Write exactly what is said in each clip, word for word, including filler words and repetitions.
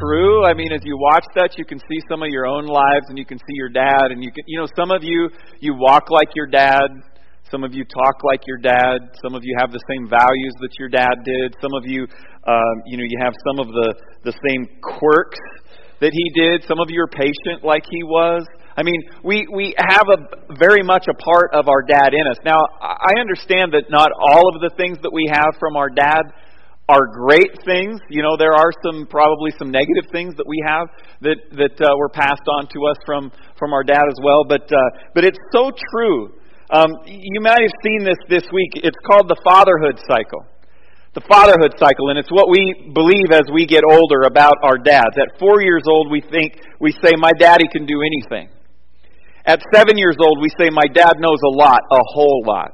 true. I mean, as you watch that, you can see some of your own lives, and you can see your dad, and you can, you know, some of you, you walk like your dad. Some of you talk like your dad. Some of you have the same values that your dad did. Some of you, um, you know, you have some of the, the same quirks that he did. Some of you are patient like he was. I mean, we, we have a very much a part of our dad in us. Now, I understand that not all of the things that we have from our dad are great things. You know, there are some probably some negative things that we have that, that uh, were passed on to us from, from our dad as well. But uh, but it's so true. Um, you might have seen this this week. It's called the fatherhood cycle. The fatherhood cycle, and it's what we believe as we get older about our dads. At four years old, we think, we say, my daddy can do anything. At seven years old, we say, my dad knows a lot, a whole lot.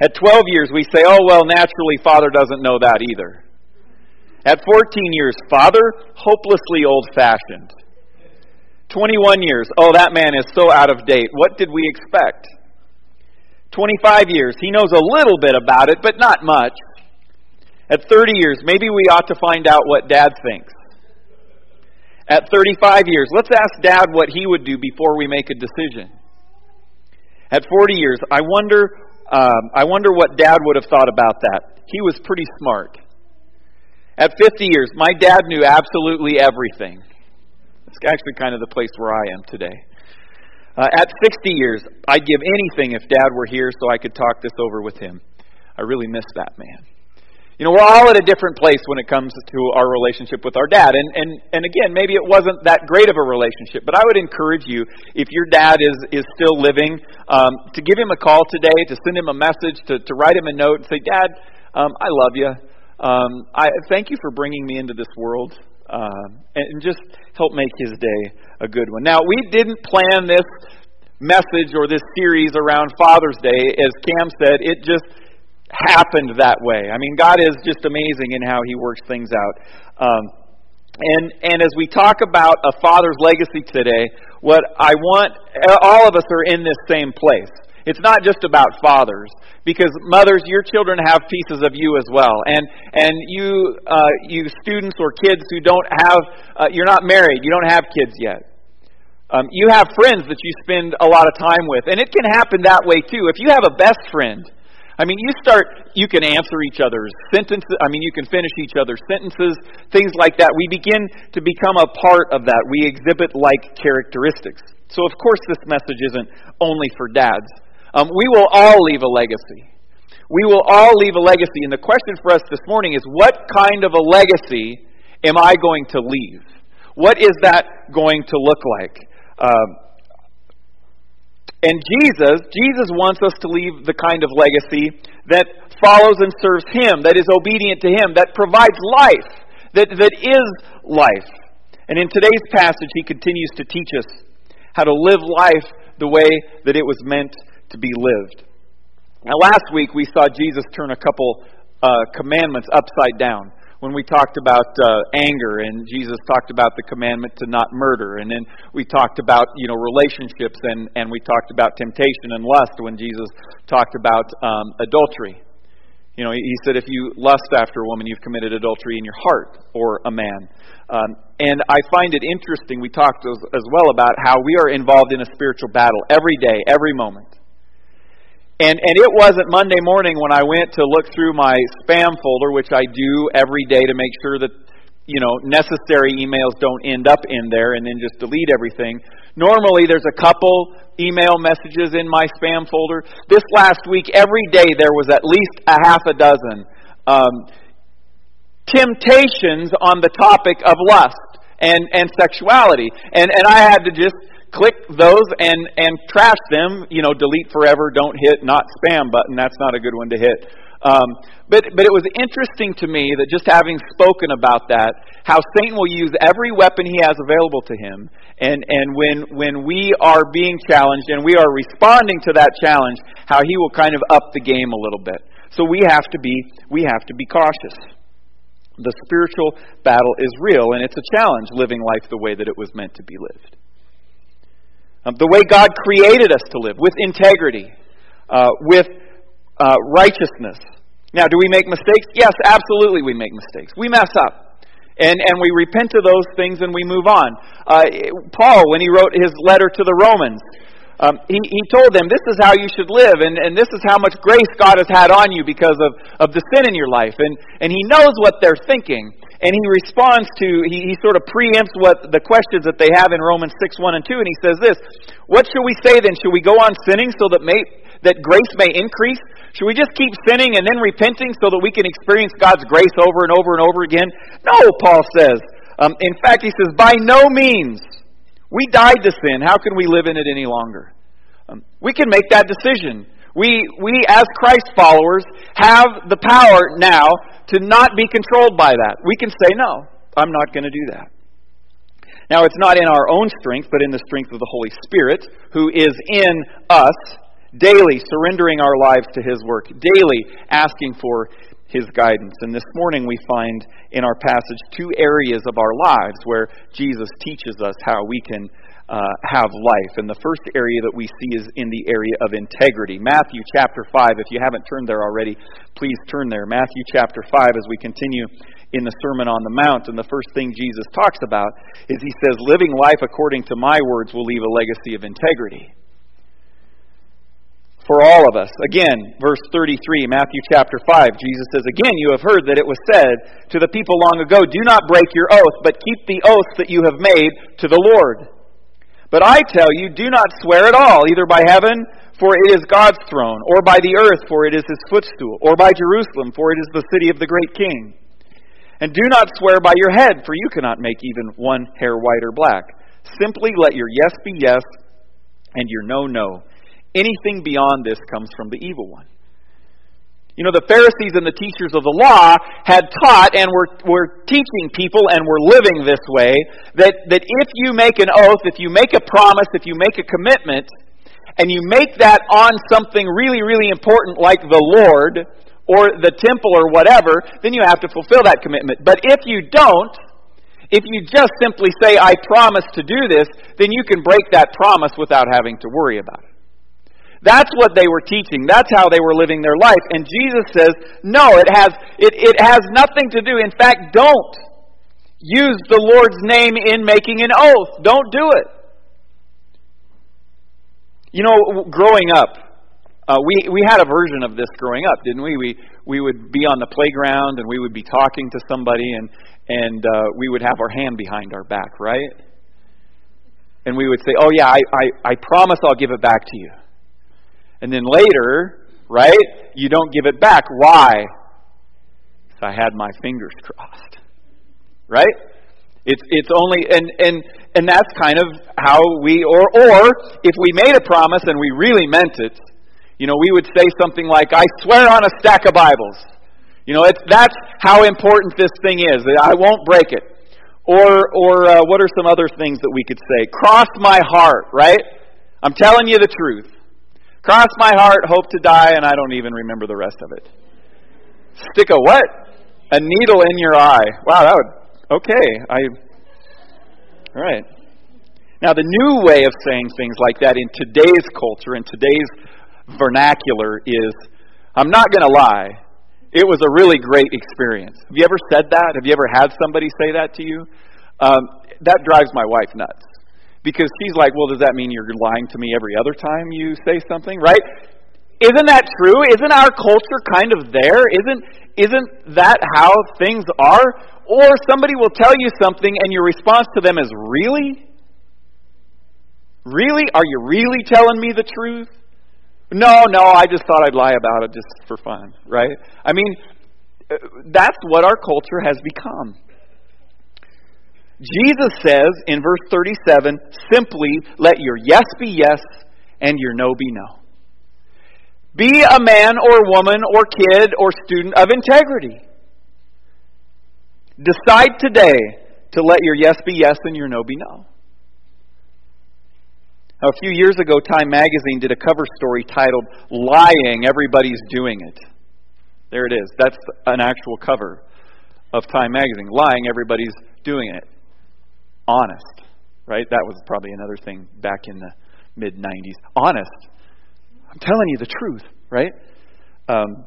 At twelve years, we say, oh, well, naturally, father doesn't know that either. At fourteen years, father, hopelessly old-fashioned. twenty-one years, oh, that man is so out of date. What did we expect? twenty-five years, he knows a little bit about it, but not much. At thirty years, maybe we ought to find out what dad thinks. At thirty-five years, let's ask dad what he would do before we make a decision. At forty years, I wonder um, I wonder what dad would have thought about that. He was pretty smart. At fifty years, my dad knew absolutely everything. It's actually kind of the place where I am today. Uh, at sixty years, I'd give anything if dad were here so I could talk this over with him. I really miss that man. You know, we're all at a different place when it comes to our relationship with our dad. And, and and again, maybe it wasn't that great of a relationship, but I would encourage you, if your dad is, is still living, um, to give him a call today, to send him a message, to, to write him a note and say, Dad, um, I love you. Um, I thank you for bringing me into this world. Uh, and just help make his day a good one. Now, we didn't plan this message or this series around Father's Day. As Cam said, it just happened that way. I mean, God is just amazing in how he works things out. Um, and and as we talk about a father's legacy today, what I want, all of us are in this same place. It's not just about fathers, because mothers, your children have pieces of you as well. And and you uh, you students or kids who don't have, uh, you're not married, you don't have kids yet. Um, you have friends that you spend a lot of time with, and it can happen that way too. If you have a best friend, I mean, you start, you can answer each other's sentences, I mean, you can finish each other's sentences, things like that. We begin to become a part of that. We exhibit like characteristics. So of course this message isn't only for dads. Um, we will all leave a legacy. We will all leave a legacy. And the question for us this morning is, what kind of a legacy am I going to leave? What is that going to look like? Um, and Jesus, Jesus wants us to leave the kind of legacy that follows and serves Him, that is obedient to Him, that provides life, that, that is life. And in today's passage, He continues to teach us how to live life the way that it was meant to be lived. Now, last week we saw Jesus turn a couple uh, commandments upside down when we talked about uh, anger, and Jesus talked about the commandment to not murder, and then we talked about, you know, relationships, and, and we talked about temptation and lust when Jesus talked about um, adultery. You know, he said, if you lust after a woman, you've committed adultery in your heart, or a man. Um, and I find it interesting, we talked as, as well about how we are involved in a spiritual battle every day, every moment. And and it wasn't Monday morning when I went to look through my spam folder, which I do every day to make sure that, you know, necessary emails don't end up in there and then just delete everything. Normally there's a couple email messages in my spam folder. This last week, every day there was at least a half a dozen um, temptations on the topic of lust and, and sexuality. And, and I had to just click those and, and trash them, you know, delete forever, don't hit, not spam button. That's not a good one to hit. Um, but but it was interesting to me that just having spoken about that, how Satan will use every weapon he has available to him, and, and when when we are being challenged and we are responding to that challenge, how he will kind of up the game a little bit. So we have to be we have to be cautious. The spiritual battle is real, and it's a challenge living life the way that it was meant to be lived, um, the way God created us to live, with integrity, uh, with Uh, righteousness. Now, do we make mistakes? Yes, absolutely we make mistakes. We mess up. And, and we repent of those things and we move on. Uh, Paul, when he wrote his letter to the Romans, um, he, he told them, this is how you should live, and, and this is how much grace God has had on you because of, of the sin in your life. And, and he knows what they're thinking. And he responds to, he, he sort of preempts what the questions that they have in Romans six, one and two, and he says this, what should we say then? Should we go on sinning so that may, that grace may increase? Should we just keep sinning and then repenting so that we can experience God's grace over and over and over again? No, Paul says. Um, in fact, he says, by no means. We died to sin. How can we live in it any longer? Um, we can make that decision. We, we, as Christ followers, have the power now to not be controlled by that. We can say, no, I'm not going to do that. Now, it's not in our own strength, but in the strength of the Holy Spirit, who is in us, daily surrendering our lives to His work, daily asking for His guidance. And this morning we find in our passage two areas of our lives where Jesus teaches us how we can uh, have life. And the first area that we see is in the area of integrity. Matthew chapter five, if you haven't turned there already, please turn there. Matthew chapter five, as we continue in the Sermon on the Mount, and the first thing Jesus talks about is He says, living life according to my words will leave a legacy of integrity. For all of us. Again, verse thirty-three, Matthew chapter five, Jesus says, again, you have heard that it was said to the people long ago, do not break your oath, but keep the oath that you have made to the Lord. But I tell you, do not swear at all, either by heaven, for it is God's throne, or by the earth, for it is His footstool, or by Jerusalem, for it is the city of the great King. And do not swear by your head, for you cannot make even one hair white or black. Simply let your yes be yes, and your no, no. Anything beyond this comes from the evil one. You know, the Pharisees and the teachers of the law had taught and were, were teaching people and were living this way, that, that if you make an oath, if you make a promise, if you make a commitment, and you make that on something really, really important like the Lord or the temple or whatever, then you have to fulfill that commitment. But if you don't, if you just simply say, I promise to do this, then you can break that promise without having to worry about it. That's what they were teaching. That's how they were living their life. And Jesus says, no, it has it, it has nothing to do. In fact, don't use the Lord's name in making an oath. Don't do it. You know, growing up, uh, we, we had a version of this growing up, didn't we? We we would be on the playground and we would be talking to somebody and, and uh, we would have our hand behind our back, right? And we would say, oh yeah, I, I, I promise I'll give it back to you. And then later, right, you don't give it back. Why? Because I had my fingers crossed. Right? It's it's only and, and and that's kind of how we or or if we made a promise and we really meant it, you know, we would say something like, I swear on a stack of Bibles. You know, it's that's how important this thing is. I won't break it. Or or uh, what are some other things that we could say? Cross my heart, right? I'm telling you the truth. Cross my heart, hope to die, and I don't even remember the rest of it. Stick a what? A needle in your eye. Wow, that would... Okay. I. All right. Now, the new way of saying things like that in today's culture, in today's vernacular, is, I'm not going to lie, it was a really great experience. Have you ever said that? Have you ever had somebody say that to you? Um, that drives my wife nuts. Because she's like, well, does that mean you're lying to me every other time you say something, right? Isn't that true? Isn't our culture kind of there? Isn't isn't that how things are? Or somebody will tell you something and your response to them is, really? Really? Are you really telling me the truth? No, no, I just thought I'd lie about it just for fun, right? I mean, that's what our culture has become. Jesus says in verse thirty-seven, simply let your yes be yes and your no be no. Be a man or woman or kid or student of integrity. Decide today to let your yes be yes and your no be no. Now, a few years ago, Time Magazine did a cover story titled, Lying, Everybody's Doing It. There it is. That's an actual cover of Time Magazine. Lying, Everybody's Doing It. Honest, right? That was probably another thing back in the mid nineties. Honest. I'm telling you the truth, right? Um,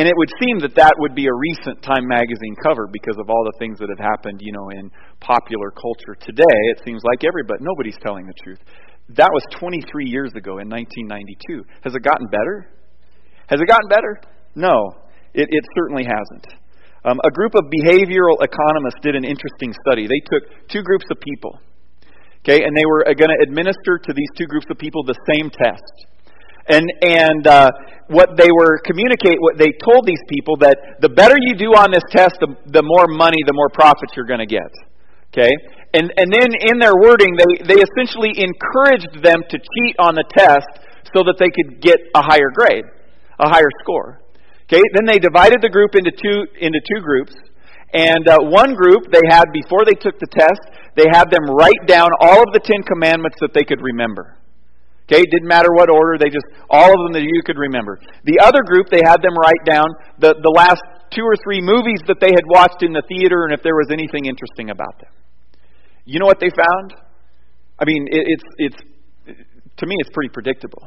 And it would seem that that would be a recent Time magazine cover because of all the things that have happened, you know, in popular culture today. It seems like everybody, nobody's telling the truth. That was twenty-three years ago in nineteen ninety-two. Has it gotten better? Has it gotten better? No, it, it certainly hasn't. Um, a group of behavioral economists did an interesting study. They took two groups of people, okay, and they were going to administer to these two groups of people the same test. And and uh, what they were communicate, what they told these people that the better you do on this test, the, the more money, the more profits you're going to get. Okay, and and then in their wording, they they essentially encouraged them to cheat on the test so that they could get a higher grade, a higher score. Okay, then they divided the group into two into two groups, and uh, one group they had before they took the test, they had them write down all of the Ten Commandments that they could remember. Okay, didn't matter what order, they just, all of them that you could remember. The other group, they had them write down the, the last two or three movies that they had watched in the theater and if there was anything interesting about them. You know what they found? I mean, it, it's, it's to me, it's pretty predictable.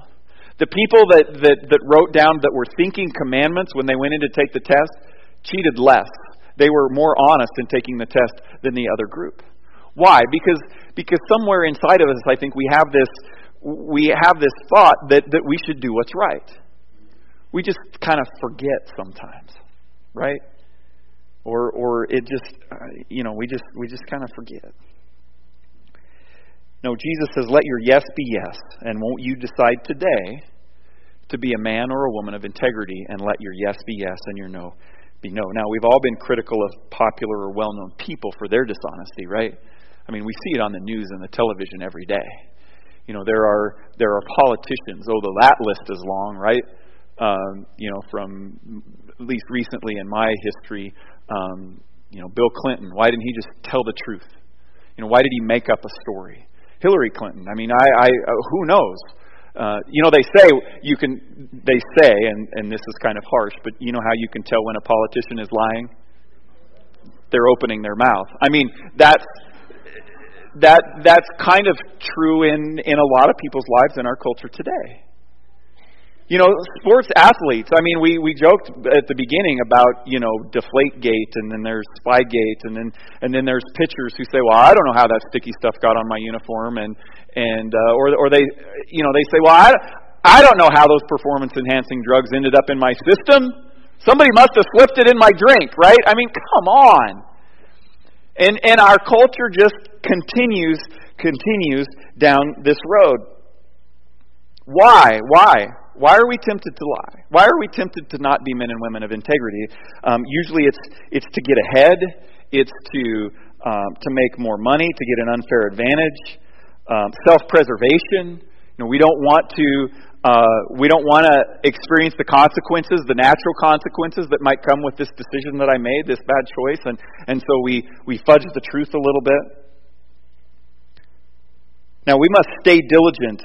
The people that, that, that wrote down that were thinking commandments when they went in to take the test cheated less. They were more honest in taking the test than the other group. Why? Because because somewhere inside of us, I think we have this we have this thought that, that we should do what's right. We just kind of forget sometimes, right? Or or it just, uh, you know, we just we just kind of forget. No, Jesus says, let your yes be yes, and won't you decide today to be a man or a woman of integrity, and let your yes be yes and your no be no. Now, we've all been critical of popular or well-known people for their dishonesty, right? I mean, we see it on the news and the television every day. You know, there are there are politicians. Oh, the that list is long, right? Um, you know, from at least recently in my history, um, you know, Bill Clinton. Why didn't he just tell the truth? You know, why did he make up a story? Hillary Clinton. I mean, I, I who knows? Uh, you know, they say you can. They say, and and this is kind of harsh, but you know how you can tell when a politician is lying? They're opening their mouth. I mean, that's. That that's kind of true in, in a lot of people's lives in our culture today. You know, sports athletes, I mean, we, we joked at the beginning about, you know, Deflategate, and then there's Spygate, and then and then there's pitchers who say, well, I don't know how that sticky stuff got on my uniform, and and uh, or or they, you know, they say, well, I, I don't know how those performance-enhancing drugs ended up in my system. Somebody must have slipped it in my drink, right? I mean, come on. And and our culture just continues continues down this road. Why? Why? Why are we tempted to lie? Why are we tempted to not be men and women of integrity? Um, usually, it's it's to get ahead. It's to um, to make more money, to get an unfair advantage, um, self-preservation. You know, we don't want to uh, we don't want to experience the consequences, the natural consequences that might come with this decision that I made, this bad choice, and and so we we fudge the truth a little bit. Now, we must stay diligent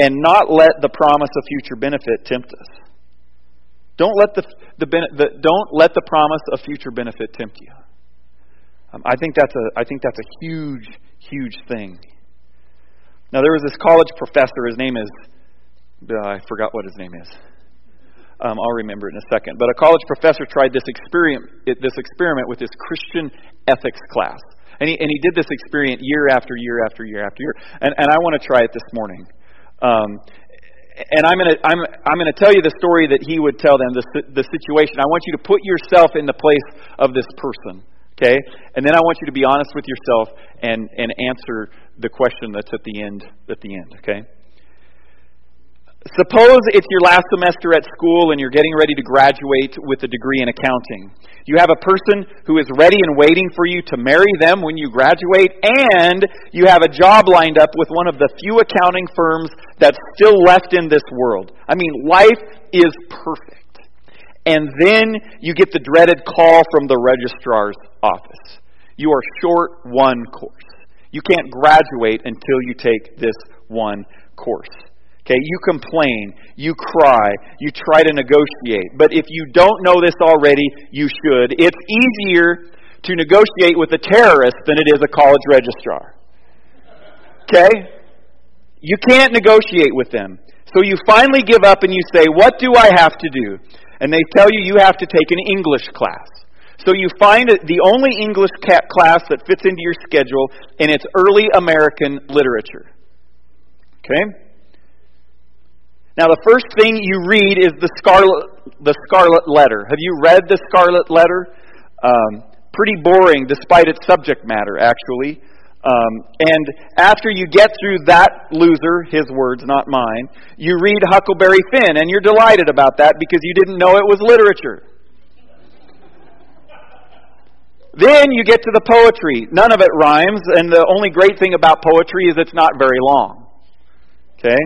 and not let the promise of future benefit tempt us. Don't let the, the, the don't let the promise of future benefit tempt you. Um, I think that's a I think that's a huge huge thing. Now, there was this college professor. His name is uh, I forgot what his name is. Um, I'll remember it in a second. But a college professor tried this experiment this experiment with his Christian ethics class. And he, and he did this experiment year after year after year after year. And, and I want to try it this morning. Um, and I'm going to I'm, I'm going to tell you the story that he would tell them, the, the situation. I want you to put yourself in the place of this person, okay? And then I want you to be honest with yourself and, and answer the question that's at the end, at the end, okay? Suppose it's your last semester at school and you're getting ready to graduate with a degree in accounting. You have a person who is ready and waiting for you to marry them when you graduate, and you have a job lined up with one of the few accounting firms that's still left in this world. I mean, life is perfect. And then you get the dreaded call from the registrar's office. You are short one course. You can't graduate until you take this one course. Okay, you complain, you cry, you try to negotiate. But if you don't know this already, you should. It's easier to negotiate with a terrorist than it is a college registrar. Okay? You can't negotiate with them. So you finally give up and you say, what do I have to do? and they tell you you have to take an English class. So you find the only English class that fits into your schedule, and it's early American literature. Okay? Now the first thing you read is the Scarlet, the Scarlet Letter. Have you read the Scarlet Letter? Um, pretty boring, despite its subject matter, actually. Um, and after you get through that loser, his words, not mine, you read Huckleberry Finn, and you're delighted about that because you didn't know it was literature. Then you get to the poetry. None of it rhymes, and the only great thing about poetry is it's not very long. Okay?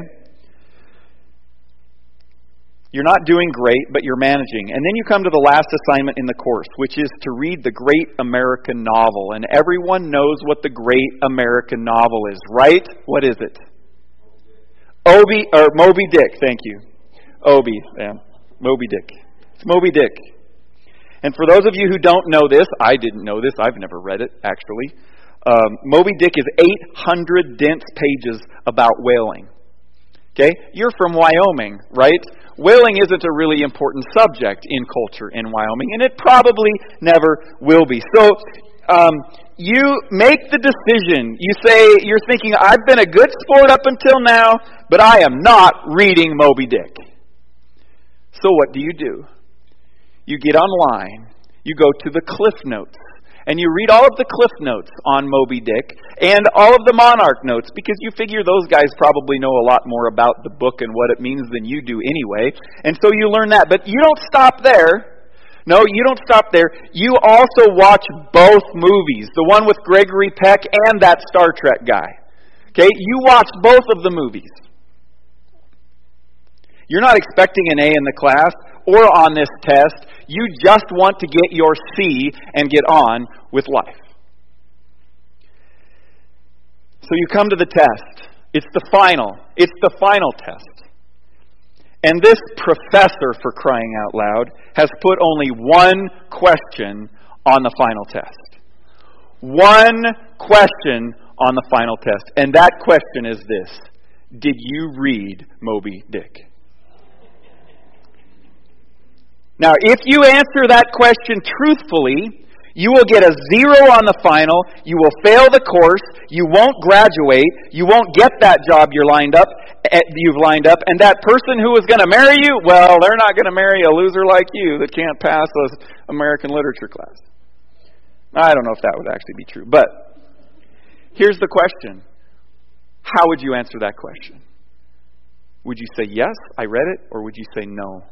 You're not doing great, but you're managing. And then you come to the last assignment in the course, which is to read the great American novel. And everyone knows what the great American novel is, right? What is it? Obi, or Moby Dick, thank you. Obi, yeah. Moby Dick. It's Moby Dick. And for those of you who don't know this, I didn't know this, I've never read it, actually. Um, Moby Dick is eight hundred dense pages about whaling. Okay? You're from Wyoming, right? Whaling isn't a really important subject in culture in Wyoming, and it probably never will be. So um, you make the decision. You say, you're thinking, I've been a good sport up until now, but I am not reading Moby Dick. So what do you do? You get online, you go to the Cliff Notes, and you read all of the Cliff Notes on Moby Dick and all of the Monarch Notes, because you figure those guys probably know a lot more about the book and what it means than you do anyway. And so you learn that. But you don't stop there. No, you don't stop there. You also watch both movies, the one with Gregory Peck and that Star Trek guy. Okay, you watch both of the movies. You're not expecting an A in the class or on this test. You just want to get your C and get on with life. So you come to the test. It's the final. It's the final test. And this professor, for crying out loud, has put only one question on the final test. One question on the final test. And that question is this. Did you read Moby Dick? Now, if you answer that question truthfully, you will get a zero on the final, you will fail the course, you won't graduate, you won't get that job you're lined up, you've lined up, and that person who is going to marry you, well, they're not going to marry a loser like you that can't pass an American literature class. I don't know if that would actually be true, but here's the question. How would you answer that question? Would you say, yes, I read it, or would you say, no,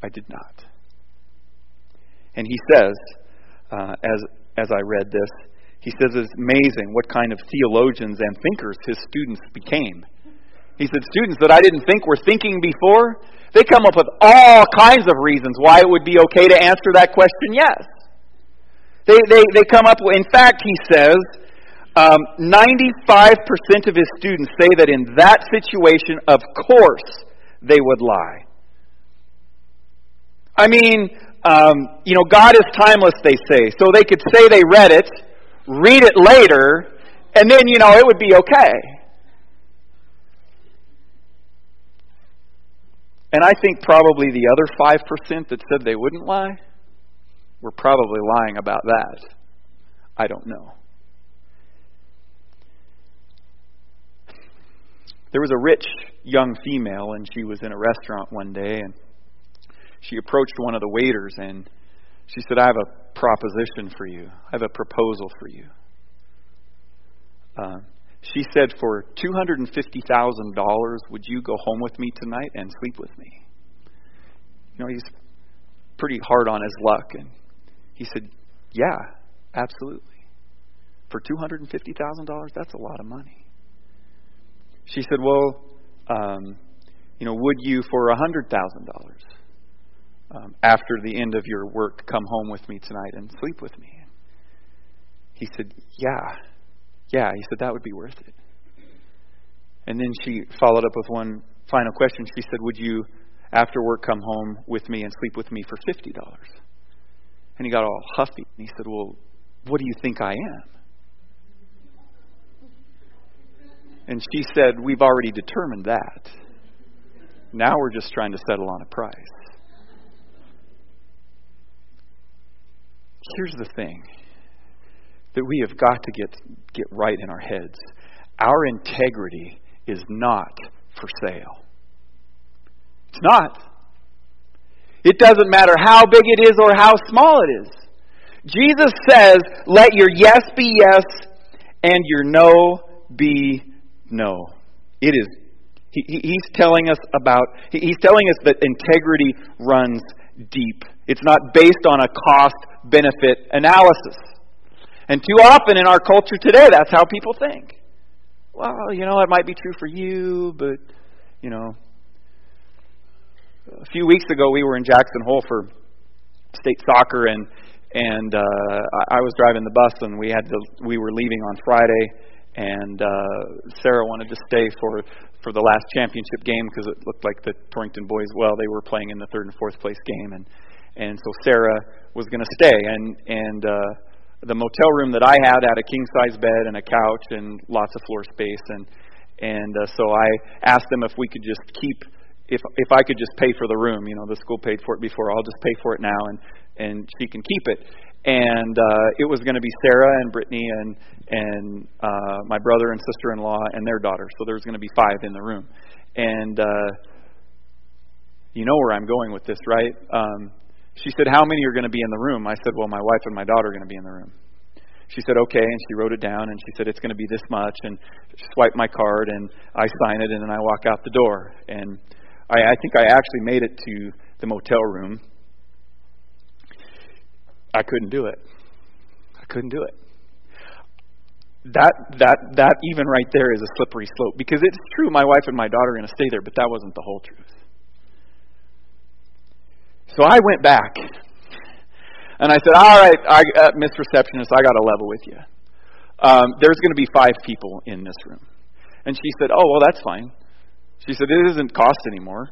I did not? And he says, uh, as as I read this, he says it's amazing what kind of theologians and thinkers his students became. He said, students that I didn't think were thinking before, they come up with all kinds of reasons why it would be okay to answer that question yes. They, they, they come up with, in fact, he says, um, ninety-five percent of his students say that in that situation, of course, they would lie. I mean... Um, you know, God is timeless, they say. So they could say they read it, read it later, and then, you know, it would be okay. And I think probably the other five percent that said they wouldn't lie were probably lying about that. I don't know. There was a rich young female, and she was in a restaurant one day, and she approached one of the waiters and she said, I have a proposition for you. I have a proposal for you. Uh, she said, for two hundred fifty thousand dollars, would you go home with me tonight and sleep with me? You know, he's pretty hard on his luck. And he said, yeah, absolutely. For two hundred fifty thousand dollars, that's a lot of money. She said, well, um, you know, would you for one hundred thousand dollars? Um, after the end of your work, come home with me tonight and sleep with me. He said, yeah, yeah. He said, that would be worth it. And then she followed up with one final question. She said, would you, after work, come home with me and sleep with me for fifty dollars? And he got all huffy. And he said, well, what do you think I am? And she said, we've already determined that. Now we're just trying to settle on a price. Here's the thing that we have got to get get right in our heads. Our integrity is not for sale. It's not. It doesn't matter how big it is or how small it is. Jesus says, let your yes be yes and your no be no. It is. He, he's telling us about, he's telling us that integrity runs deep. It's not based on a cost-benefit analysis. And too often in our culture today, that's how people think. Well, you know, it might be true for you, but, you know. A few weeks ago, we were in Jackson Hole for state soccer, and and uh, I was driving the bus, and we had to, we were leaving on Friday, and uh, Sarah wanted to stay for for the last championship game because it looked like the Torrington boys, well, they were playing in the third and fourth place game, and and so Sarah was going to stay, and and. Uh, The motel room that I had had a king-size bed and a couch and lots of floor space, and and uh, so I asked them if we could just keep, if if I could just pay for the room. You know, the school paid for it before. I'll just pay for it now, and and she can keep it. And uh, it was going to be Sarah and Brittany and and uh, my brother and sister-in-law and their daughter. So there was going to be five in the room. And uh, you know where I'm going with this, right? Um, She said, how many are going to be in the room? I said, well, my wife and my daughter are going to be in the room. She said, okay, and she wrote it down, and she said, it's going to be this much, and she swiped my card, and I sign it, and then I walk out the door. And I, I think I actually made it to the motel room. I couldn't do it. I couldn't do it. That that that even right there is a slippery slope, because it's true my wife and my daughter are going to stay there, but that wasn't the whole truth. So I went back, and I said, all right, I, uh, Miss Receptionist, I got to level with you. Um, there's going to be five people in this room. And she said, oh, well, that's fine. She said, it isn't cost anymore.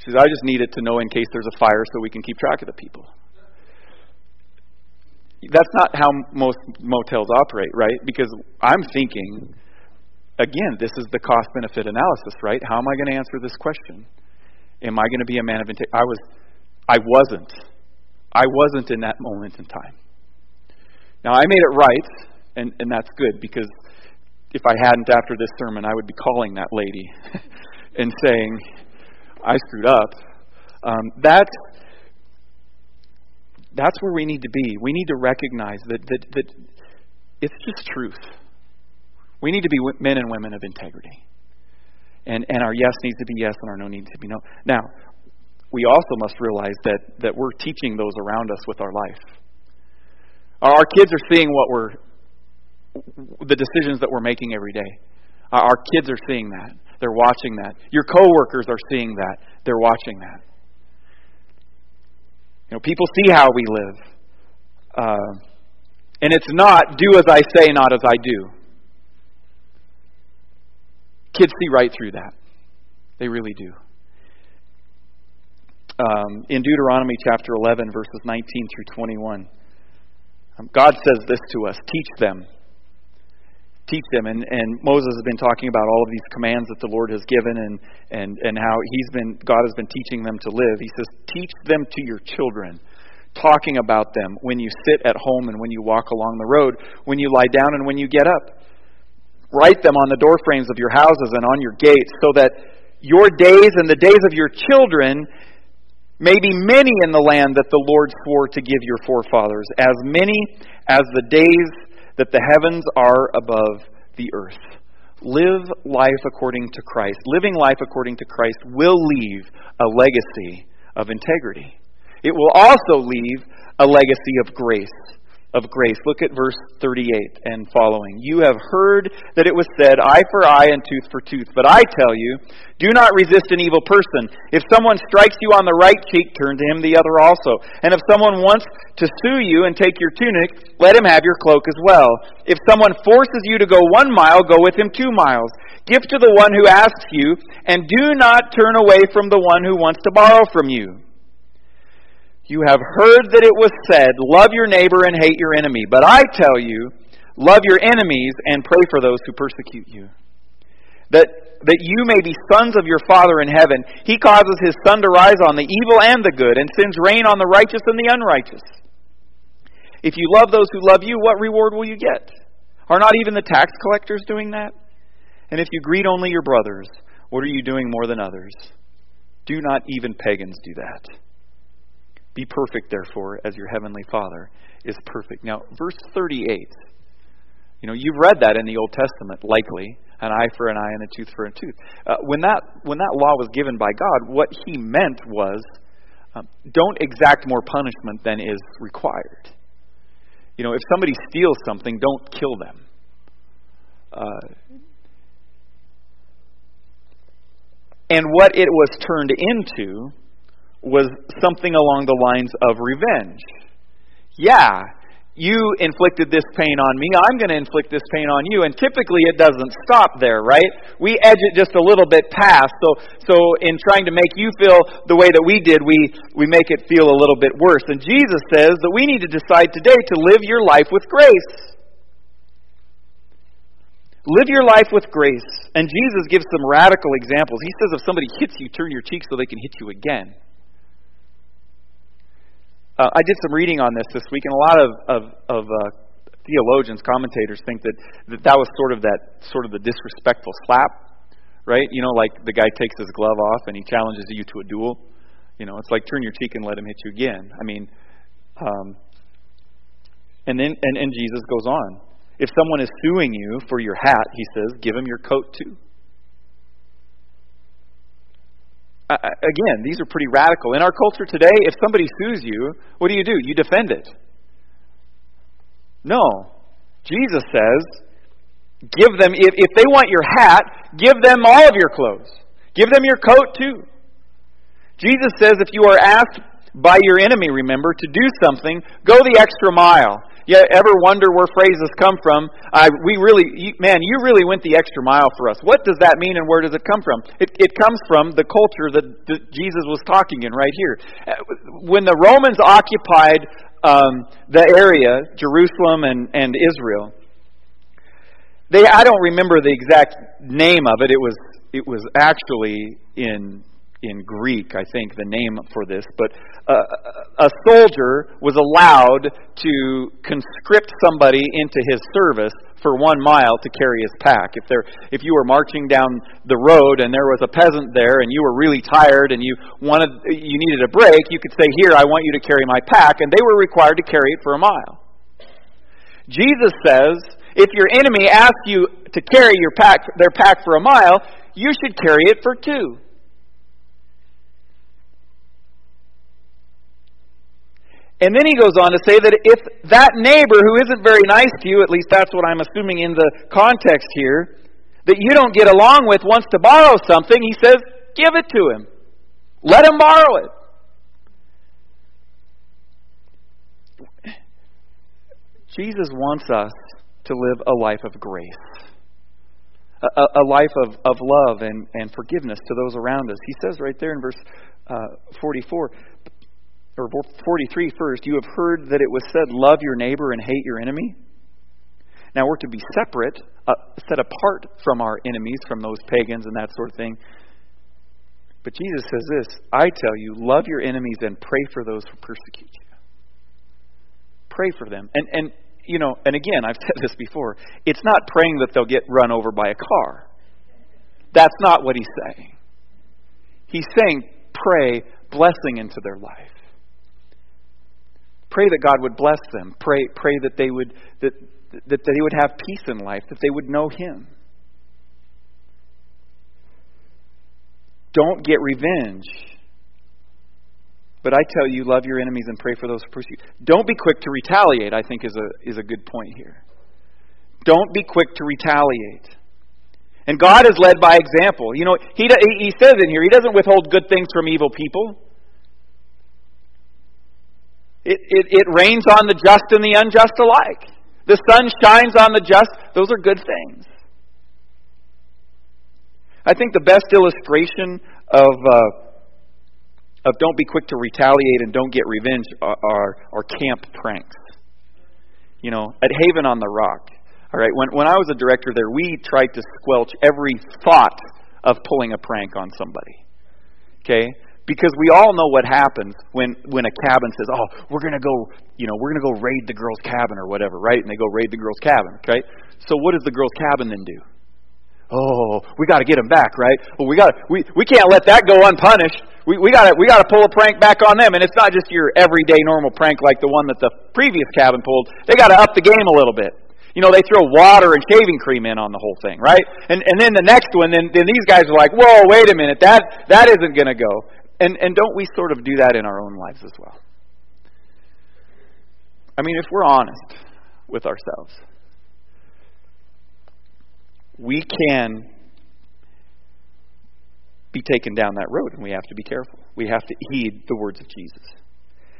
She said, I just need it to know in case there's a fire so we can keep track of the people. That's not how most motels operate, right? Because I'm thinking, again, this is the cost-benefit analysis, right? How am I going to answer this question? Am I going to be a man of integrity? I was... I wasn't. I wasn't in that moment in time. Now, I made it right, and, and that's good, because if I hadn't after this sermon, I would be calling that lady and saying, I screwed up. Um, that's, that's where we need to be. We need to recognize that, that, that it's just truth. We need to be men and women of integrity. And, and our yes needs to be yes, and our no needs to be no. Now, we also must realize that, that we're teaching those around us with our life. Our kids are seeing what we're, the decisions that we're making every day. Our kids are seeing that. They're watching that. Your coworkers are seeing that. They're watching that. You know, people see how we live. Uh, and it's not do as I say, not as I do. Kids see right through that. They really do. Um, in Deuteronomy chapter eleven, verses nineteen through twenty-one, um, God says this to us, teach them. Teach them. And, and Moses has been talking about all of these commands that the Lord has given and, and, and how he's been, God has been teaching them to live. He says, teach them to your children, talking about them when you sit at home and when you walk along the road, when you lie down and when you get up. Write them on the doorframes of your houses and on your gates, so that your days and the days of your children may be many in the land that the Lord swore to give your forefathers, as many as the days that the heavens are above the earth. Live life according to Christ. Living life according to Christ will leave a legacy of integrity. It will also leave a legacy of grace. Of grace. Look at verse thirty-eight and following. You have heard that it was said, eye for eye and tooth for tooth. But I tell you, do not resist an evil person. If someone strikes you on the right cheek, turn to him the other also. And if someone wants to sue you and take your tunic, let him have your cloak as well. If someone forces you to go one mile, go with him two miles. Give to the one who asks you, and do not turn away from the one who wants to borrow from you. You have heard that it was said, love your neighbor and hate your enemy. But I tell you, love your enemies and pray for those who persecute you, that that you may be sons of your Father in heaven. He causes his sun to rise on the evil and the good, and sends rain on the righteous and the unrighteous. If you love those who love you, what reward will you get? Are not even the tax collectors doing that? And if you greet only your brothers, what are you doing more than others? Do not even pagans do that. Be perfect, therefore, as your heavenly Father is perfect. Now, verse thirty-eight. You know, you've read that in the Old Testament, likely. An eye for an eye and a tooth for a tooth. Uh, when that when that law was given by God, what he meant was, um, don't exact more punishment than is required. You know, if somebody steals something, don't kill them. Uh, and what it was turned into was something along the lines of revenge. Yeah, you inflicted this pain on me, I'm going to inflict this pain on you. And typically it doesn't stop there, right? We edge it just a little bit past. So so in trying to make you feel the way that we did, we, we make it feel a little bit worse. And Jesus says that we need to decide today to live your life with grace. Live your life with grace. And Jesus gives some radical examples. He says if somebody hits you, turn your cheek so they can hit you again. Uh, I did some reading on this this week, and a lot of of, of uh, theologians, commentators think that, that that was sort of that sort of the disrespectful slap, right? You know, like the guy takes his glove off and he challenges you to a duel. You know, it's like turn your cheek and let him hit you again. I mean, um, and then and, and Jesus goes on. If someone is suing you for your hat, he says, give him your coat too. Uh, again, these are pretty radical. In our culture today, if somebody sues you, what do you do? You defend it. No. Jesus says, give them, if, if they want your hat, give them all of your clothes. Give them your coat too. Jesus says, if you are asked by your enemy, remember, to do something, go the extra mile. You ever wonder where phrases come from? I, we really, you, man, you really went the extra mile for us. What does that mean and where does it come from? It, it comes from the culture that, that Jesus was talking in right here. When the Romans occupied um, the area, Jerusalem and, and Israel, they, I don't remember the exact name of it. It was it was actually in in Greek, I think, the name for this, but uh, a soldier was allowed to conscript somebody into his service for one mile to carry his pack. If there, if you were marching down the road and there was a peasant there and you were really tired and you wanted, you needed a break, you could say, here, I want you to carry my pack, and they were required to carry it for a mile. Jesus says, if your enemy asks you to carry your pack, their pack for a mile, you should carry it for two. And then he goes on to say that if that neighbor who isn't very nice to you, at least that's what I'm assuming in the context here, that you don't get along with wants to borrow something, he says, give it to him. Let him borrow it. Jesus wants us to live a life of grace. A, a, a life of, of love and, and forgiveness to those around us. He says right there in verse uh, forty-four... Or forty-three first, you have heard that it was said, love your neighbor and hate your enemy. Now we're to be separate, uh, set apart from our enemies, from those pagans and that sort of thing. But Jesus says this, I tell you, love your enemies and pray for those who persecute you. Pray for them. And, and you know, and again, I've said this before, it's not praying that they'll get run over by a car. That's not what he's saying. He's saying, pray blessing into their life. Pray that God would bless them. Pray, pray that they would that, that they would have peace in life, that they would know Him. Don't get revenge. But I tell you, love your enemies and pray for those who persecute. Don't be quick to retaliate, I think is a is a good point here. Don't be quick to retaliate. And God is led by example. You know, He He says in here, He doesn't withhold good things from evil people. It, it, it rains on the just and the unjust alike. The sun shines on the just. Those are good things. I think the best illustration of uh, of don't be quick to retaliate and don't get revenge are, are, are camp pranks. You know, at Haven on the Rock. All right, when when I was a director there, we tried to squelch every thought of pulling a prank on somebody. Okay. Because we all know what happens when, when a cabin says, oh, we're going to go, you know, we're going to go raid the girl's cabin or whatever, right? And they go raid the girl's cabin, right? So what does the girl's cabin then do? Oh, we got to get them back, right? Well, we got we we can't let that go unpunished. We we got to we got to pull a prank back on them, and it's not just your everyday normal prank like the one that the previous cabin pulled. They got to up the game a little bit. You know, they throw water and shaving cream in on the whole thing, right? And and then the next one, then then these guys are like, whoa, wait a minute, that that isn't going to go. And and don't we sort of do that in our own lives as well? I mean, if we're honest with ourselves, we can be taken down that road, and we have to be careful. We have to heed the words of Jesus.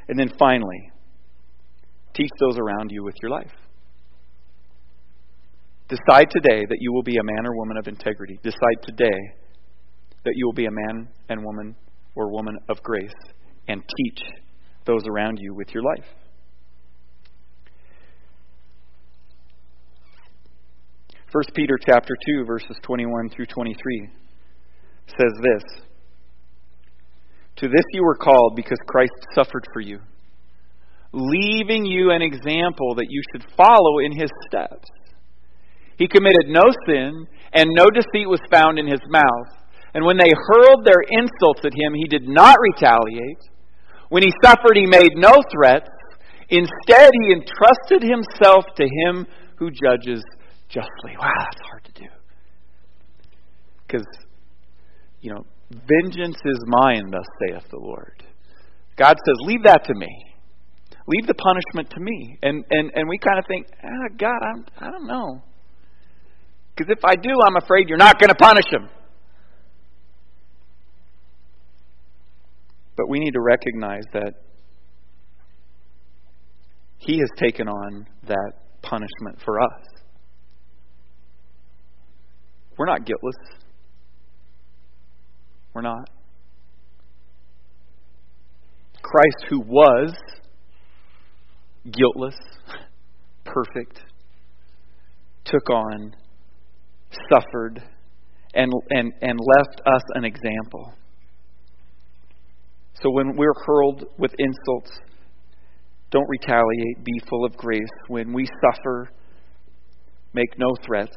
And then finally, teach those around you with your life. Decide today that you will be a man or woman of integrity. Decide today that you will be a man and woman or woman of grace, and teach those around you with your life. First Peter chapter two, verses twenty-one through twenty-three says this: to this you were called, because Christ suffered for you, leaving you an example that you should follow in his steps. He committed no sin, and no deceit was found in his mouth. And when they hurled their insults at him, he did not retaliate. When he suffered, he made no threats. Instead, he entrusted himself to him who judges justly. Wow, that's hard to do. Because, you know, vengeance is mine, thus saith the Lord. God says, leave that to me. Leave the punishment to me. And and, and we kind of think, ah, God, I'm, I don't know. Because if I do, I'm afraid you're not going to punish him. But we need to recognize that he has taken on that punishment for us. We're not guiltless. We're not. Christ, who was guiltless, perfect, took on, suffered, and, and, and left us an example. So when we're hurled with insults, don't retaliate. Be full of grace. When we suffer, make no threats.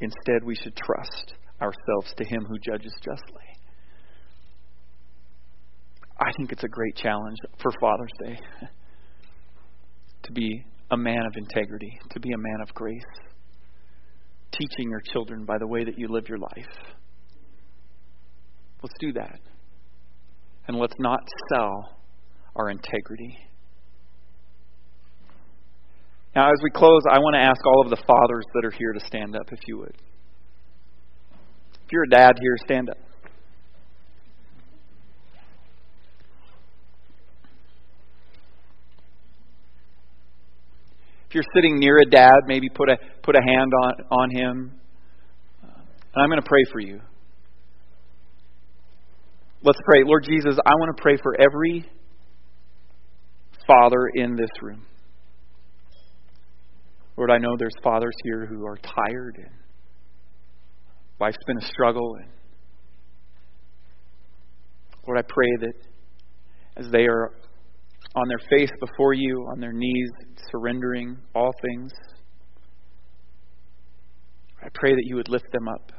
Instead, we should trust ourselves to him who judges justly. I think it's a great challenge for Father's Day to be a man of integrity, to be a man of grace, teaching your children by the way that you live your life. Let's do that. And let's not sell our integrity. Now, as we close, I want to ask all of the fathers that are here to stand up, if you would. If you're a dad here, stand up. If you're sitting near a dad, maybe put a put a hand on, on him. And I'm going to pray for you. Let's pray. Lord Jesus, I want to pray for every father in this room. Lord, I know there's fathers here who are tired and life's been a struggle. And Lord, I pray that as they are on their face before you, on their knees, surrendering all things, I pray that you would lift them up.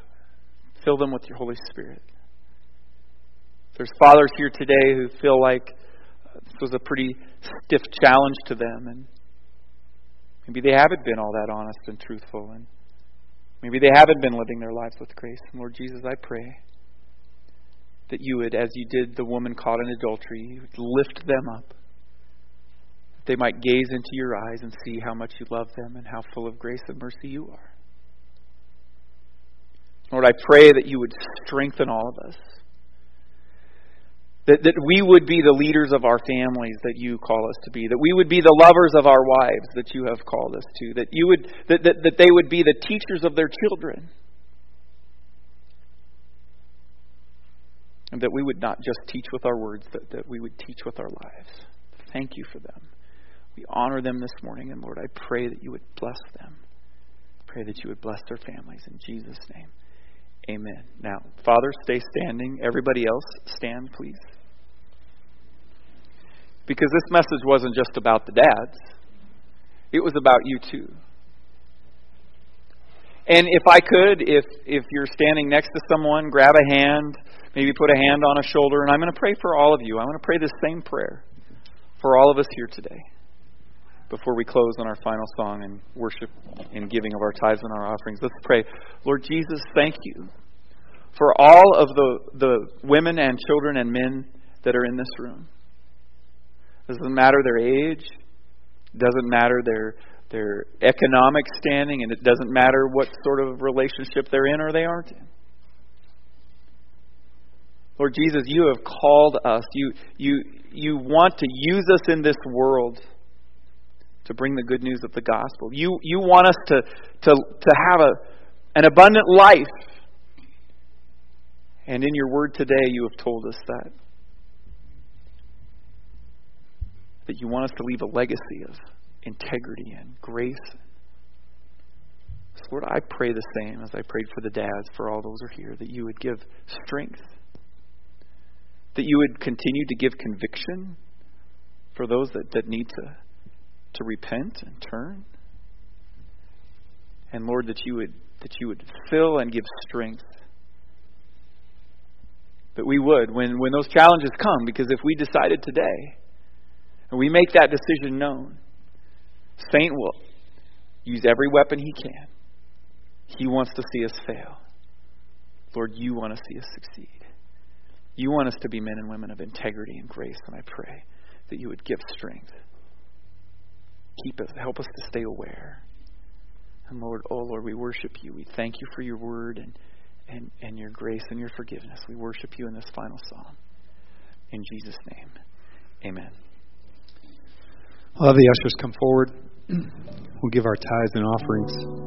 Fill them with your Holy Spirit. There's fathers here today who feel like this was a pretty stiff challenge to them, and maybe they haven't been all that honest and truthful, and maybe they haven't been living their lives with grace. And Lord Jesus, I pray that you would, as you did the woman caught in adultery, you would lift them up, that they might gaze into your eyes and see how much you love them and how full of grace and mercy you are. Lord, I pray that you would strengthen all of us, That, that we would be the leaders of our families that you call us to be. That we would be the lovers of our wives that you have called us to. That you would that, that, that they would be the teachers of their children. And that we would not just teach with our words, but that we would teach with our lives. Thank you for them. We honor them this morning. And Lord, I pray that you would bless them. Pray that you would bless their families. In Jesus' name, amen. Now, Father, stay standing. Everybody else, stand, please. Because this message wasn't just about the dads. It was about you too. And if I could, if if you're standing next to someone, grab a hand, maybe put a hand on a shoulder, and I'm going to pray for all of you. I'm going to pray this same prayer for all of us here today before we close on our final song and worship and giving of our tithes and our offerings. Let's pray. Lord Jesus, thank you for all of the, the women and children and men that are in this room. It doesn't matter their age. It doesn't matter their their economic standing, and it doesn't matter what sort of relationship they're in or they aren't in. Lord Jesus, you have called us. You you you want to use us in this world to bring the good news of the gospel. You you want us to to to have a an abundant life. And in your word today, you have told us that. That you want us to leave a legacy of integrity and grace. So Lord, I pray the same as I prayed for the dads, for all those who are here, that you would give strength, that you would continue to give conviction for those that, that need to, to repent and turn. And Lord, that you would that you would fill and give strength. That we would, when, when those challenges come, because if we decided today, and we make that decision known, Satan will use every weapon he can. He wants to see us fail. Lord, you want to see us succeed. You want us to be men and women of integrity and grace, and I pray that you would give strength. Keep us, help us to stay aware. And Lord, oh Lord, we worship you. We thank you for your word and, and, and your grace and your forgiveness. We worship you in this final song. In Jesus' name, amen. I'll have the ushers come forward. We'll give our tithes and offerings.